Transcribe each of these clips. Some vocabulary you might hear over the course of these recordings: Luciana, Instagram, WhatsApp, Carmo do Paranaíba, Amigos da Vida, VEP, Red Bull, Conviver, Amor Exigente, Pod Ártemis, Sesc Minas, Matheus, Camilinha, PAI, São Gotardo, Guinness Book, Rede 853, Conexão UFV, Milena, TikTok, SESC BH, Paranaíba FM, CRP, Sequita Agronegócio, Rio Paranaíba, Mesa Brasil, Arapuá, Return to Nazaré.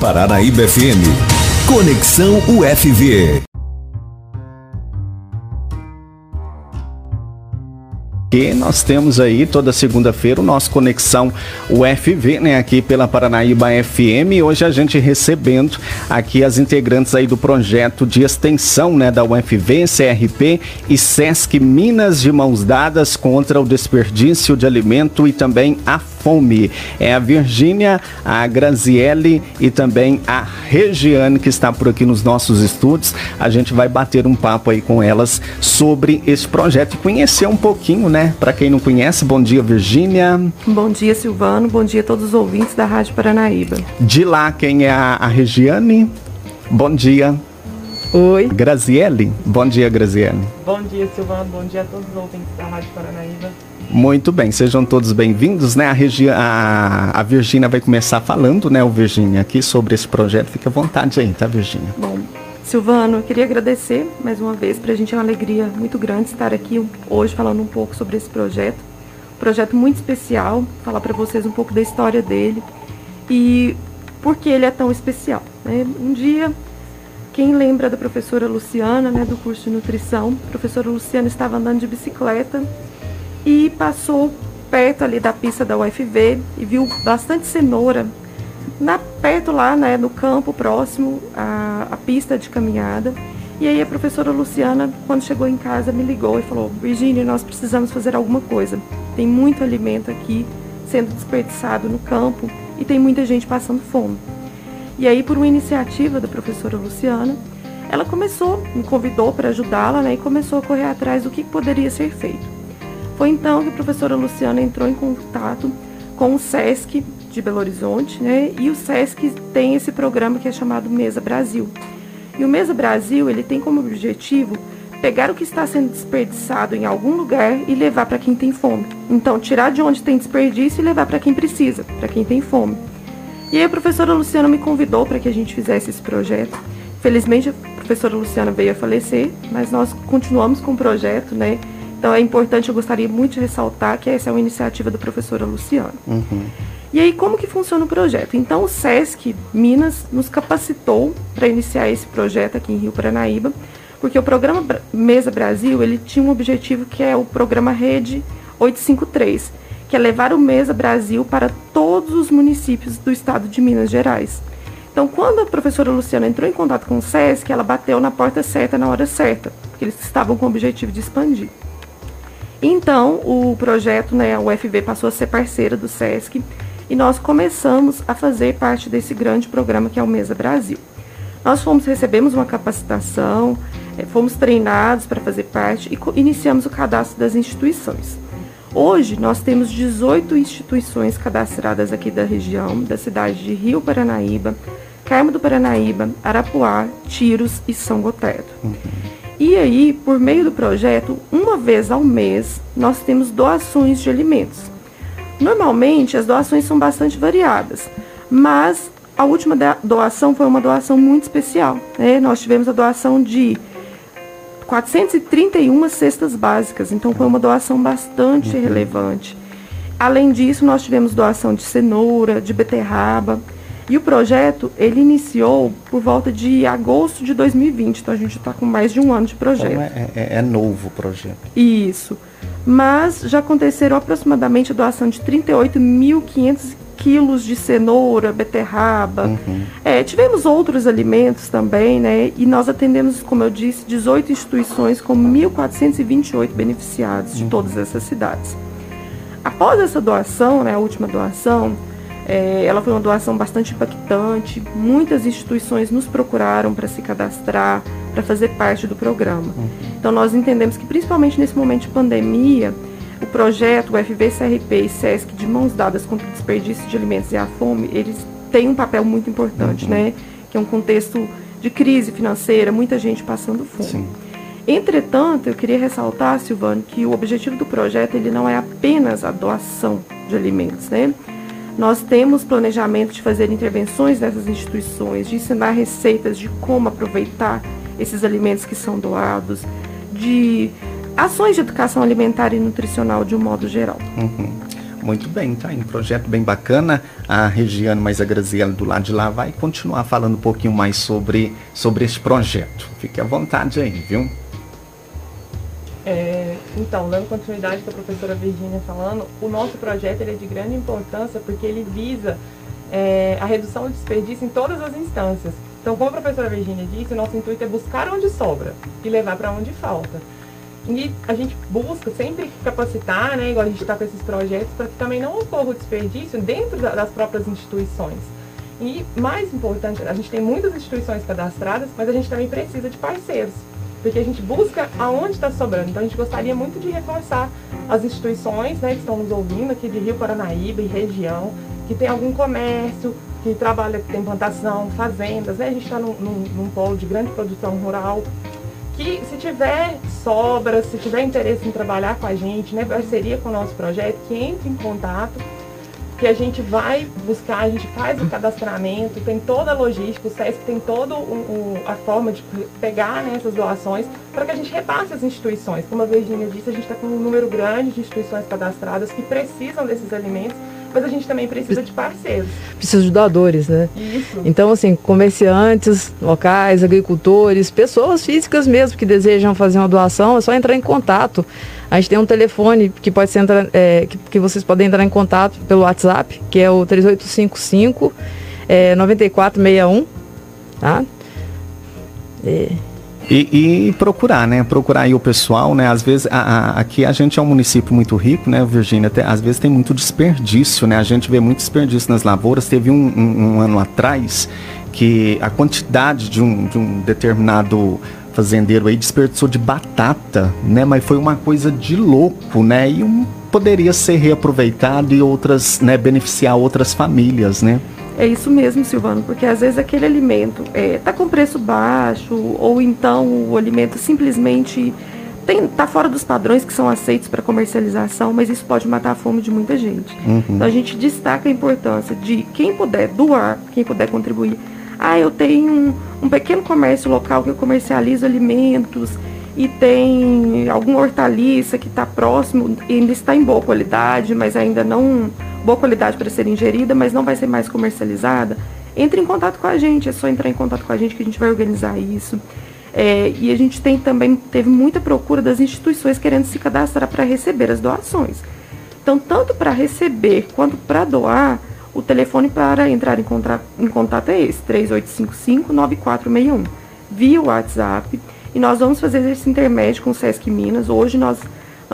Paranaíba FM, Conexão UFV. E nós temos aí toda segunda-feira o nosso Conexão UFV, né, aqui pela Paranaíba FM. Hoje a gente recebendo aqui as integrantes aí do projeto de extensão, né, da UFV, CRP e Sesc Minas, de mãos dadas contra o desperdício de alimento e também a fome. É a Virgínia, a Graziele e também a Regiane, que está por aqui nos nossos estúdios. A gente vai bater um papo aí com elas sobre esse projeto e conhecer um pouquinho, né? Para quem não conhece, bom dia, Virgínia. Bom dia, Silvano. Bom dia a todos os ouvintes da Rádio Paranaíba. De lá, quem é a Regiane? Bom dia. Oi. Graziele? Bom dia, Graziele. Bom dia, Silvano. Bom dia a todos os ouvintes da Rádio Paranaíba. Muito bem, sejam todos bem-vindos, né? A Virgínia vai começar falando, né, o Virgínia, aqui sobre esse projeto. Fica à vontade aí, tá, Virgínia? Bom, Silvano, eu queria agradecer mais uma vez. Para a gente é uma alegria muito grande estar aqui hoje falando um pouco sobre esse projeto. Um projeto muito especial, falar para vocês um pouco da história dele e por que ele é tão especial, né? Um dia, quem lembra da professora Luciana, né, do curso de nutrição, a professora Luciana estava andando de bicicleta e passou perto ali da pista da UFV e viu bastante cenoura. Perto lá, né, no campo próximo à pista de caminhada. E aí a professora Luciana, quando chegou em casa, me ligou e falou: Virgínia, nós precisamos fazer alguma coisa. Tem muito alimento aqui sendo desperdiçado no campo e tem muita gente passando fome. E aí, por uma iniciativa da professora Luciana, ela começou, me convidou para ajudá-la, né, e começou a correr atrás do que poderia ser feito. Foi então que a professora Luciana entrou em contato com o SESC de Belo Horizonte, né? E o SESC tem esse programa que é chamado Mesa Brasil. E o Mesa Brasil, ele tem como objetivo pegar o que está sendo desperdiçado em algum lugar e levar para quem tem fome. Então, tirar de onde tem desperdício e levar para quem precisa, para quem tem fome. E aí a professora Luciana me convidou para que a gente fizesse esse projeto. Felizmente, a professora Luciana veio a falecer, mas nós continuamos com o projeto, né? Então, é importante, eu gostaria muito de ressaltar que essa é uma iniciativa da professora Luciana. Uhum. E aí, como que funciona o projeto? Então, o Sesc Minas nos capacitou para iniciar esse projeto aqui em Rio Paranaíba, porque o programa Mesa Brasil, ele tinha um objetivo que é o programa Rede 853, que é levar o Mesa Brasil para todos os municípios do estado de Minas Gerais. Então, quando a professora Luciana entrou em contato com o Sesc, ela bateu na porta certa na hora certa, porque eles estavam com o objetivo de expandir. Então, o projeto, né, a UFV passou a ser parceira do Sesc, e nós começamos a fazer parte desse grande programa que é o Mesa Brasil. Nós recebemos uma capacitação, fomos treinados para fazer parte e iniciamos o cadastro das instituições. Hoje nós temos 18 instituições cadastradas aqui da região, da cidade de Rio Paranaíba, Carmo do Paranaíba, Arapuá, Tiros e São Gotardo. E aí, por meio do projeto, uma vez ao mês, nós temos doações de alimentos. Normalmente, as doações são bastante variadas, mas a última doação foi uma doação muito especial, né? Nós tivemos a doação de 431 cestas básicas, então foi uma doação bastante relevante. Além disso, nós tivemos doação de cenoura, de beterraba, e o projeto, ele iniciou por volta de agosto de 2020, então a gente está com mais de um ano de projeto. Então é novo o projeto. Isso. Mas já aconteceram aproximadamente a doação de 38.500 quilos de cenoura, beterraba. Tivemos outros alimentos também, né? E nós atendemos, como eu disse, 18 instituições com 1.428 beneficiados de todas essas cidades. Após essa doação, né, a última doação, ela foi uma doação bastante impactante. Muitas instituições nos procuraram para se cadastrar, para fazer parte do programa. Então nós entendemos que, principalmente nesse momento de pandemia, o projeto UFV, CRP e SESC, de mãos dadas contra o desperdício de alimentos e a fome, eles têm um papel muito importante, né? Que é um contexto de crise financeira, muita gente passando fome. Sim. Entretanto, eu queria ressaltar, Silvano, que o objetivo do projeto, ele não é apenas a doação de alimentos, né? Nós temos planejamento de fazer intervenções nessas instituições, de ensinar receitas de como aproveitar esses alimentos que são doados, de ações de educação alimentar e nutricional de um modo geral. Muito bem, tá aí um projeto bem bacana. A Regiane mais a Graziela do lado de lá vai continuar falando um pouquinho mais sobre esse projeto. Fique à vontade aí, viu? Então, dando continuidade com a professora Virgínia falando, o nosso projeto ele é de grande importância porque ele visa a redução do desperdício em todas as instâncias. Então, como a professora Virgínia disse, o nosso intuito é buscar onde sobra e levar para onde falta. E a gente busca sempre capacitar, né, igual a gente está com esses projetos, para que também não ocorra o desperdício dentro das próprias instituições. E, mais importante, a gente tem muitas instituições cadastradas, mas a gente também precisa de parceiros, porque a gente busca aonde está sobrando. Então, a gente gostaria muito de reforçar as instituições, né, que estão nos ouvindo aqui de Rio Paranaíba e região, que tem algum comércio, que trabalha, que tem plantação, fazendas, né? A gente está num polo de grande produção rural, que se tiver sobras, se tiver interesse em trabalhar com a gente, né, parceria com o nosso projeto, que entre em contato, que a gente vai buscar, a gente faz o cadastramento, tem toda a logística, o SESC tem toda a forma de pegar, né, essas doações para que a gente repasse as instituições. Como a Virgínia disse, a gente está com um número grande de instituições cadastradas que precisam desses alimentos, mas a gente também precisa de parceiros. Precisa de doadores, né? Isso. Então, assim, comerciantes, locais, agricultores, pessoas físicas mesmo que desejam fazer uma doação, é só entrar em contato. A gente tem um telefone que pode ser que vocês podem entrar em contato pelo WhatsApp, que é o 3855 9461, tá? E procurar, né? Procurar aí o pessoal, né? Às vezes, aqui a gente é um município muito rico, né, Virgínia? Às vezes tem muito desperdício, né? A gente vê muito desperdício nas lavouras. Teve um ano atrás que a quantidade de um determinado fazendeiro aí desperdiçou de batata, né? Mas foi uma coisa de louco, né? E poderia ser reaproveitado e outras, né, beneficiar outras famílias, né? É isso mesmo, Silvano, porque às vezes aquele alimento está com preço baixo, ou então o alimento simplesmente está fora dos padrões que são aceitos para comercialização, mas isso pode matar a fome de muita gente. Uhum. Então a gente destaca a importância de quem puder doar, quem puder contribuir. Ah, eu tenho um pequeno comércio local que eu comercializo alimentos e tem alguma hortaliça que está próximo e ainda está em boa qualidade, mas ainda não... boa qualidade para ser ingerida, mas não vai ser mais comercializada. Entre em contato com a gente, é só entrar em contato com a gente que a gente vai organizar isso. E a gente teve muita procura das instituições querendo se cadastrar para receber as doações. Então, tanto para receber quanto para doar, o telefone para entrar em contato é esse, 3855-9461, via WhatsApp. E nós vamos fazer esse intermédio com o Sesc Minas. Hoje nós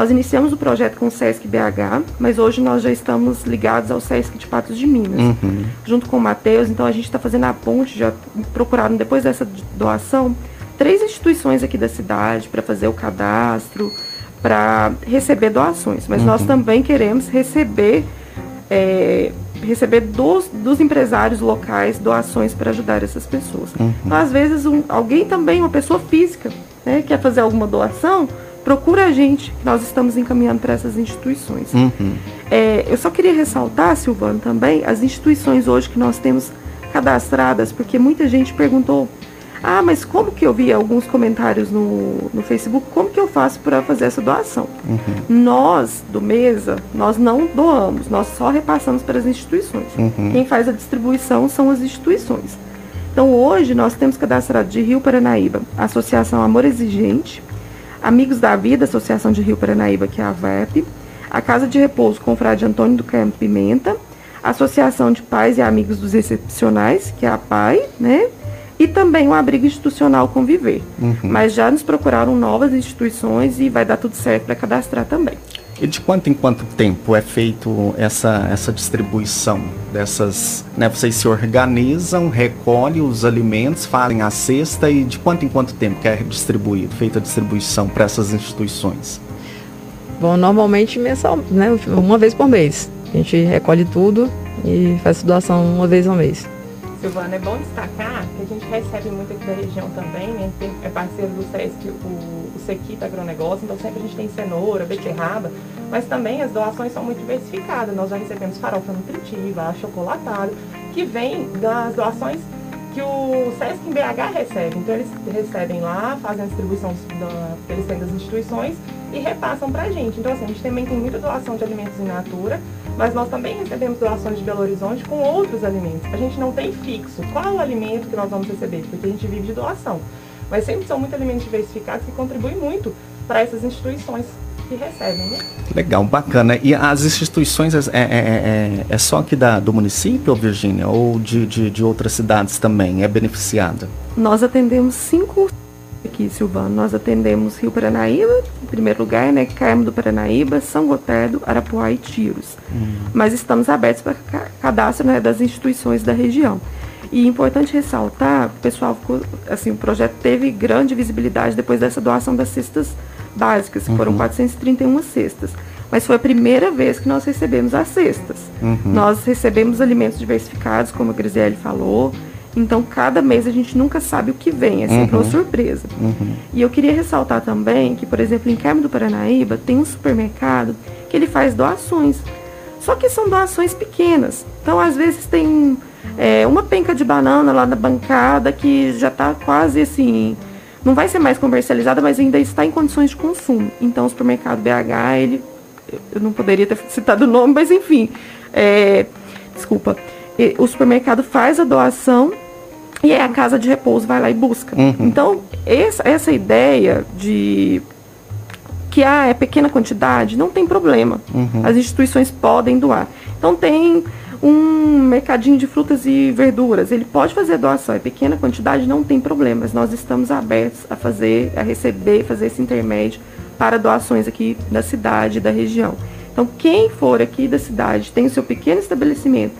iniciamos o projeto com o SESC BH, mas hoje nós já estamos ligados ao SESC de Patos de Minas, uhum, junto com o Matheus. Então a gente está fazendo a ponte, já procuraram depois dessa doação, 3 instituições aqui da cidade para fazer o cadastro, para receber doações. Mas uhum, nós também queremos receber dos empresários locais doações para ajudar essas pessoas. Uhum. Então, às vezes, alguém também, uma pessoa física, né, quer fazer alguma doação, procura a gente, que nós estamos encaminhando para essas instituições. Uhum. Eu só queria ressaltar, Silvano, também, as instituições hoje que nós temos cadastradas, porque muita gente perguntou, ah, mas como que eu vi alguns comentários no Facebook, como que eu faço para fazer essa doação? Uhum. Nós, do Mesa, nós não doamos, nós só repassamos para as instituições. Uhum. Quem faz a distribuição são as instituições. Então, hoje, nós temos cadastrado de Rio Paranaíba, a Associação Amor Exigente, Amigos da Vida, Associação de Rio Paranaíba, que é a VEP, a Casa de Repouso, Confrade Antônio do Campo Pimenta, a Associação de Pais e Amigos dos Excepcionais, que é a PAI, né? E também o Abrigo Institucional Conviver. Uhum. Mas já nos procuraram novas instituições e vai dar tudo certo para cadastrar também. E de quanto em quanto tempo é feito essa distribuição dessas, né? Vocês se organizam, recolhem os alimentos, fazem a cesta e de quanto em quanto tempo que é distribuído, feita a distribuição para essas instituições? Bom, normalmente mensal, né? Uma vez por mês. A gente recolhe tudo e faz a doação uma vez ao mês. Silvana, é bom destacar que a gente recebe muito aqui da região também, né? É parceiro do SESC, o Sequita Agronegócio, então sempre a gente tem cenoura, beterraba, mas também as doações são muito diversificadas. Nós já recebemos farofa nutritiva, achocolatado, que vem das doações que o SESC em BH recebe. Então eles recebem lá, fazem a distribuição que eles têm das instituições e repassam para a gente. Então, assim, a gente também tem muita doação de alimentos in natura, mas nós também recebemos doações de Belo Horizonte com outros alimentos. A gente não tem fixo qual o alimento que nós vamos receber, porque a gente vive de doação. Mas sempre são muitos alimentos diversificados que contribuem muito para essas instituições que recebem, né? Legal, bacana. E as instituições é só aqui do município, Virgínia, ou de outras cidades também? É beneficiada? Nós atendemos 5 aqui, Silvano. Nós atendemos Rio Paranaíba, em primeiro lugar, né? Carmo do Paranaíba, São Gotardo, Arapuá e Tiros. Mas estamos abertos para cadastro, né, das instituições da região. E importante ressaltar, pessoal, assim, o projeto teve grande visibilidade depois dessa doação das cestas básicas, que foram 431 cestas. Mas foi a primeira vez que nós recebemos as cestas. Nós recebemos alimentos diversificados, como a Grisiele falou. Então, cada mês a gente nunca sabe o que vem, é sempre uma surpresa. E eu queria ressaltar também que, por exemplo, em Carmo do Paranaíba tem um supermercado que ele faz doações. Só que são doações pequenas. Então, às vezes tem uma penca de banana lá na bancada que já está quase assim, não vai ser mais comercializada, mas ainda está em condições de consumo. Então o supermercado BH, eu não poderia ter citado o nome, mas enfim, o supermercado faz a doação e a casa de repouso vai lá e busca. Então essa ideia de que é pequena quantidade, não tem problema, as instituições podem doar. Então tem um mercadinho de frutas e verduras, ele pode fazer a doação, é pequena quantidade, não tem problemas. Nós estamos abertos a fazer, a receber, fazer esse intermédio para doações aqui da cidade e da região. Então, quem for aqui da cidade, tem o seu pequeno estabelecimento,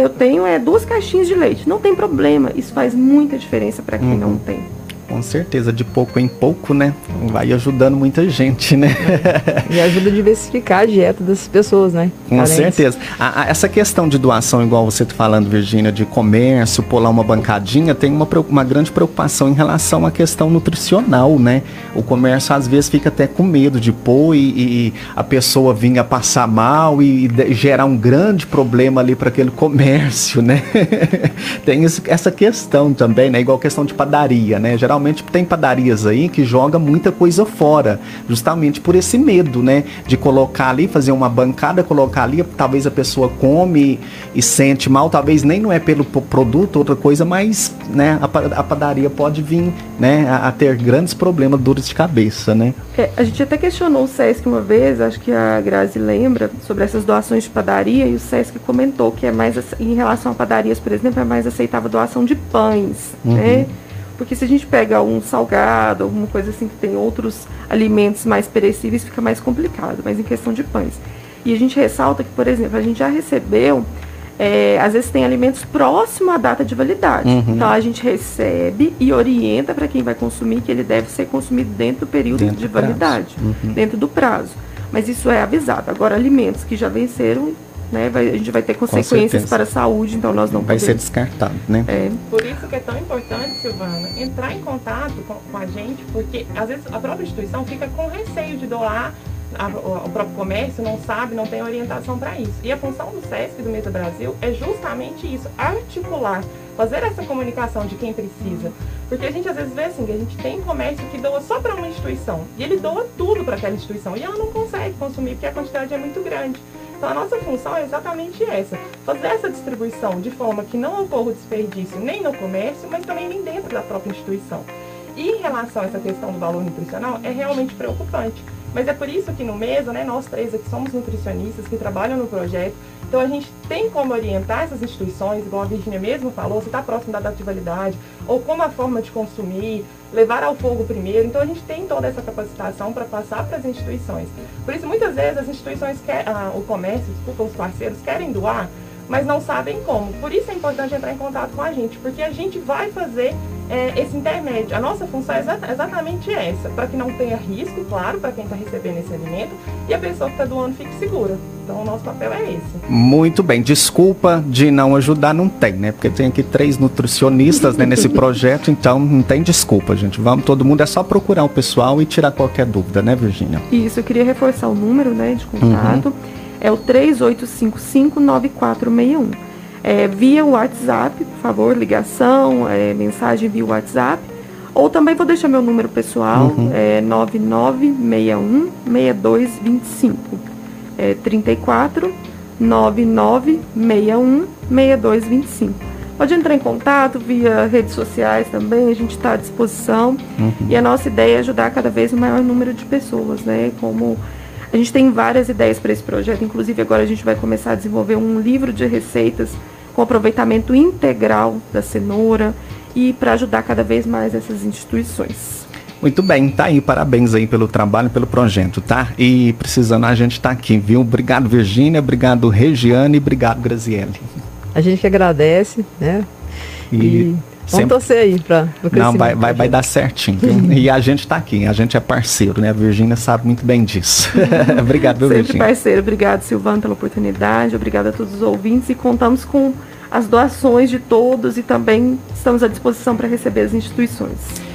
eu tenho 2 caixinhas de leite, não tem problema, isso faz muita diferença para quem não tem. Com certeza, de pouco em pouco, né? Vai ajudando muita gente, né? E ajuda a diversificar a dieta das pessoas, né? Com certeza. Essa questão de doação, igual você está falando, Virgínia, de comércio, pular uma bancadinha, tem uma grande preocupação em relação à questão nutricional, né? O comércio, às vezes, fica até com medo de pôr e a pessoa vinha passar mal e gerar um grande problema ali para aquele comércio, né? Tem essa questão também, né? Igual a questão de padaria, né? Geralmente tem padarias aí que joga muita coisa fora, justamente por esse medo, né? De colocar ali, fazer uma bancada, colocar ali, talvez a pessoa come e sente mal, talvez nem não é pelo produto, outra coisa, mas né, a padaria pode vir, né, a ter grandes problemas, dores de cabeça, né? A gente até questionou o Sesc uma vez, acho que a Grazi lembra, sobre essas doações de padaria, e o Sesc comentou que é mais, em relação a padarias, por exemplo, é mais aceitável a doação de pães, né? Porque se a gente pega um salgado, alguma coisa assim que tem outros alimentos mais perecíveis, fica mais complicado, mas em questão de pães. E a gente ressalta que, por exemplo, a gente já recebeu, às vezes tem alimentos próximo à data de validade. Então a gente recebe e orienta para quem vai consumir que ele deve ser consumido dentro do período de validade, dentro do prazo. Mas isso é avisado. Agora, alimentos que já venceram, né, a gente vai ter consequências para a saúde, então nós não podemos. Vai ser descartado, né? Por isso que é tão importante, Silvana, entrar em contato com a gente, porque às vezes a própria instituição fica com receio de doar, o próprio comércio não sabe, não tem orientação para isso. E a função do Sesc, do Mesa Brasil, é justamente isso, articular, fazer essa comunicação de quem precisa. Porque a gente às vezes vê assim, que a gente tem comércio que doa só para uma instituição, e ele doa tudo para aquela instituição, e ela não consegue consumir porque a quantidade é muito grande. Então a nossa função é exatamente essa, fazer essa distribuição de forma que não ocorra o desperdício nem no comércio, mas também nem dentro da própria instituição. E em relação a essa questão do valor nutricional, é realmente preocupante. Mas é por isso que no Mesa, né, nós 3 aqui somos nutricionistas que trabalham no projeto, então a gente tem como orientar essas instituições, igual a Virgínia mesmo falou, se está próximo da data de validade, ou como a forma de consumir, levar ao fogo primeiro, então a gente tem toda essa capacitação para passar para as instituições. Por isso muitas vezes as instituições, o comércio, desculpa, os parceiros querem doar, mas não sabem como. Por isso é importante entrar em contato com a gente, porque a gente vai fazer esse intermédio. A nossa função é exatamente essa, para que não tenha risco, claro, para quem está recebendo esse alimento, e a pessoa que está doando fique segura. Então o nosso papel é esse. Muito bem, desculpa de não ajudar, não tem, né? Porque tem aqui 3 nutricionistas né, nesse projeto, então não tem desculpa, gente. Vamos, todo mundo, é só procurar o pessoal e tirar qualquer dúvida, né, Virgínia? Isso, eu queria reforçar o número, né, de contato. É o 38559461. Via o WhatsApp, por favor, ligação, mensagem via WhatsApp, Ou também vou deixar meu número pessoal, é 9961-6225, é 34-9961-6225. Pode entrar em contato via redes sociais também, a gente está à disposição. E a nossa ideia é ajudar cada vez o maior número de pessoas, né? Como a gente tem várias ideias para esse projeto, inclusive agora a gente vai começar a desenvolver um livro de receitas com aproveitamento integral da cenoura e para ajudar cada vez mais essas instituições. Muito bem, tá aí, parabéns aí pelo trabalho, pelo projeto, tá? E precisando, a gente tá aqui, viu? Obrigado, Virgínia, obrigado, Regiane, obrigado, Graziele. A gente que agradece, né? E vamos torcer aí para o crescimento. Não, vai dar certinho. E a gente tá aqui, a gente é parceiro, né? A Virgínia sabe muito bem disso. Obrigado, viu, Virgínia? Sempre parceiro. Obrigado, Silvana, pela oportunidade, obrigado a todos os ouvintes e contamos com as doações de todos e também estamos à disposição para receber as instituições.